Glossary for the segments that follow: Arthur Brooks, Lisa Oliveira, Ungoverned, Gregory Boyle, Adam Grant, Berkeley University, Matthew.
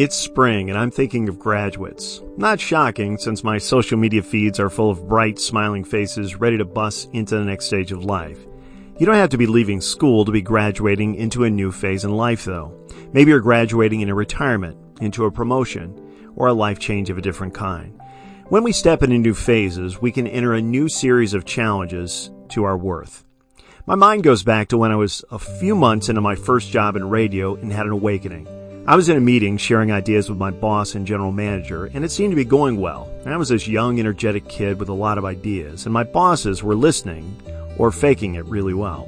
It's spring, and I'm thinking of graduates. Not shocking, since my social media feeds are full of bright, smiling faces ready to bust into the next stage of life. You don't have to be leaving school to be graduating into a new phase in life, though. Maybe you're graduating into retirement, into a promotion, or a life change of a different kind. When we step into new phases, we can enter a new series of challenges to our worth. My mind goes back to when I was a few months into my first job in radio and had an awakening. I was in a meeting sharing ideas with my boss and general manager, and it seemed to be going well. And I was this young, energetic kid with a lot of ideas, and my bosses were listening or faking it really well.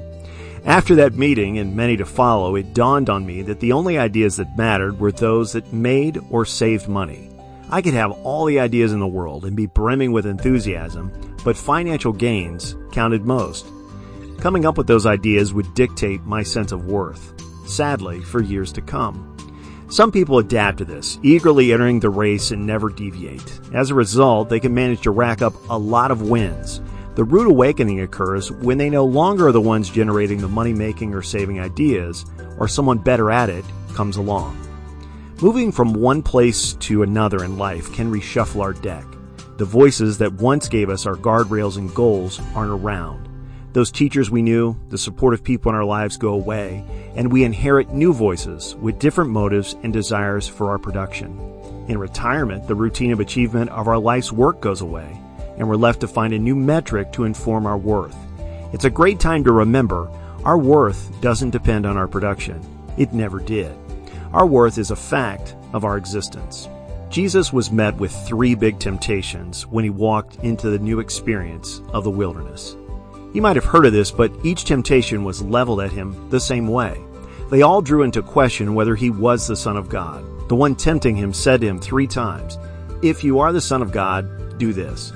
After that meeting, and many to follow, it dawned on me that the only ideas that mattered were those that made or saved money. I could have all the ideas in the world and be brimming with enthusiasm, but financial gains counted most. Coming up with those ideas would dictate my sense of worth, sadly, for years to come. Some people adapt to this, eagerly entering the race and never deviate. As a result, they can manage to rack up a lot of wins. The rude awakening occurs when they no longer are the ones generating the money-making or saving ideas, or someone better at it comes along. Moving from one place to another in life can reshuffle our deck. The voices that once gave us our guardrails and goals aren't around. Those teachers we knew, the supportive people in our lives go away, and we inherit new voices with different motives and desires for our production. In retirement, the routine of achievement of our life's work goes away, and we're left to find a new metric to inform our worth. It's a great time to remember our worth doesn't depend on our production. It never did. Our worth is a fact of our existence. Jesus was met with three big temptations when he walked into the new experience of the wilderness. You might have heard of this, but each temptation was leveled at him the same way. They all drew into question whether he was the Son of God. The one tempting him said to him three times, "If you are the Son of God, do this."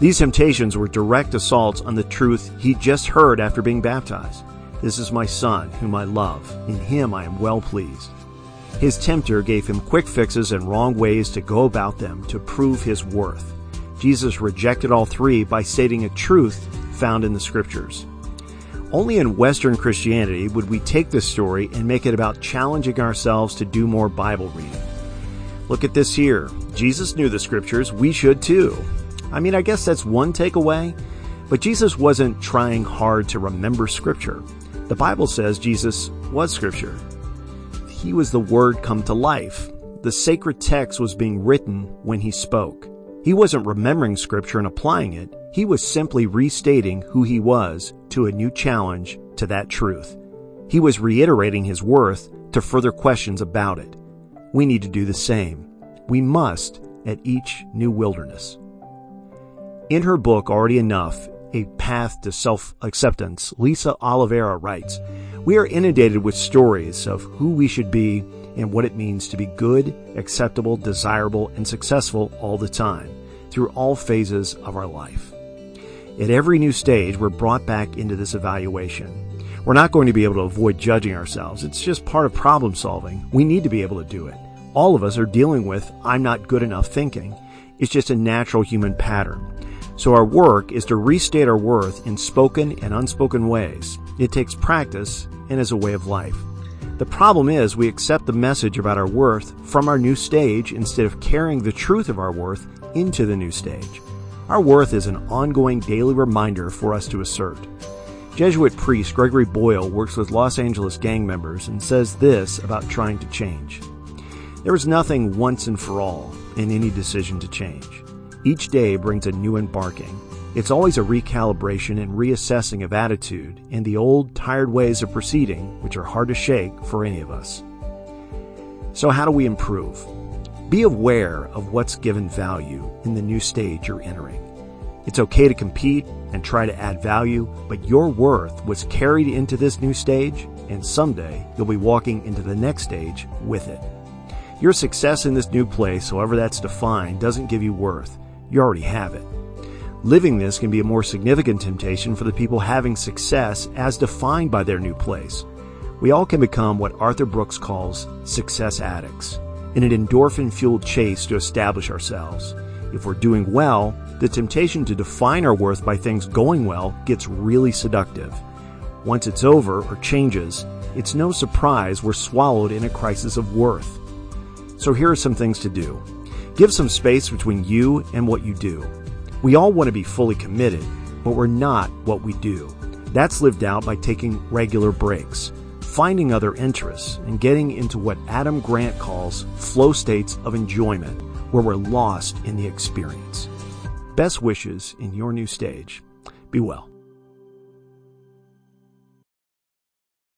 These temptations were direct assaults on the truth he just heard after being baptized. "This is my Son, whom I love. In him I am well pleased." His tempter gave him quick fixes and wrong ways to go about them to prove his worth. Jesus rejected all three by stating a truth found in the scriptures. Only in Western Christianity would we take this story and make it about challenging ourselves to do more Bible reading. Look at this here. Jesus knew the scriptures. We should too. I guess that's one takeaway, but Jesus wasn't trying hard to remember scripture. The Bible says Jesus was scripture. He was the Word come to life. The sacred text was being written when he spoke. He wasn't remembering scripture and applying it. He was simply restating who he was to a new challenge to that truth. He was reiterating his worth to further questions about it. We need to do the same. We must at each new wilderness. In her book, Already Enough, A Path to Self-Acceptance, Lisa Oliveira writes, "We are inundated with stories of who we should be and what it means to be good, acceptable, desirable, and successful all the time, through all phases of our life. At every new stage, we're brought back into this evaluation. We're not going to be able to avoid judging ourselves. It's just part of problem solving. We need to be able to do it. All of us are dealing with I'm not good enough thinking. It's just a natural human pattern. So our work is to restate our worth in spoken and unspoken ways. It takes practice and is a way of life. The problem is we accept the message about our worth from our new stage instead of carrying the truth of our worth into the new stage. Our worth is an ongoing daily reminder for us to assert." Jesuit priest Gregory Boyle works with Los Angeles gang members and says this about trying to change. "There is nothing once and for all in any decision to change. Each day brings a new embarking. It's always a recalibration and reassessing of attitude and the old, tired ways of proceeding, which are hard to shake for any of us." So how do we improve? Be aware of what's given value in the new stage you're entering. It's okay to compete and try to add value, but your worth was carried into this new stage, and someday you'll be walking into the next stage with it. Your success in this new place, however that's defined, doesn't give you worth. You already have it. Living this can be a more significant temptation for the people having success as defined by their new place. We all can become what Arthur Brooks calls success addicts, in an endorphin-fueled chase to establish ourselves. If we're doing well, the temptation to define our worth by things going well gets really seductive. Once it's over or changes, it's no surprise we're swallowed in a crisis of worth. So here are some things to do. Give some space between you and what you do. We all want to be fully committed, but we're not what we do. That's lived out by taking regular breaks, finding other interests, and getting into what Adam Grant calls flow states of enjoyment, where we're lost in the experience. Best wishes in your new stage. Be well.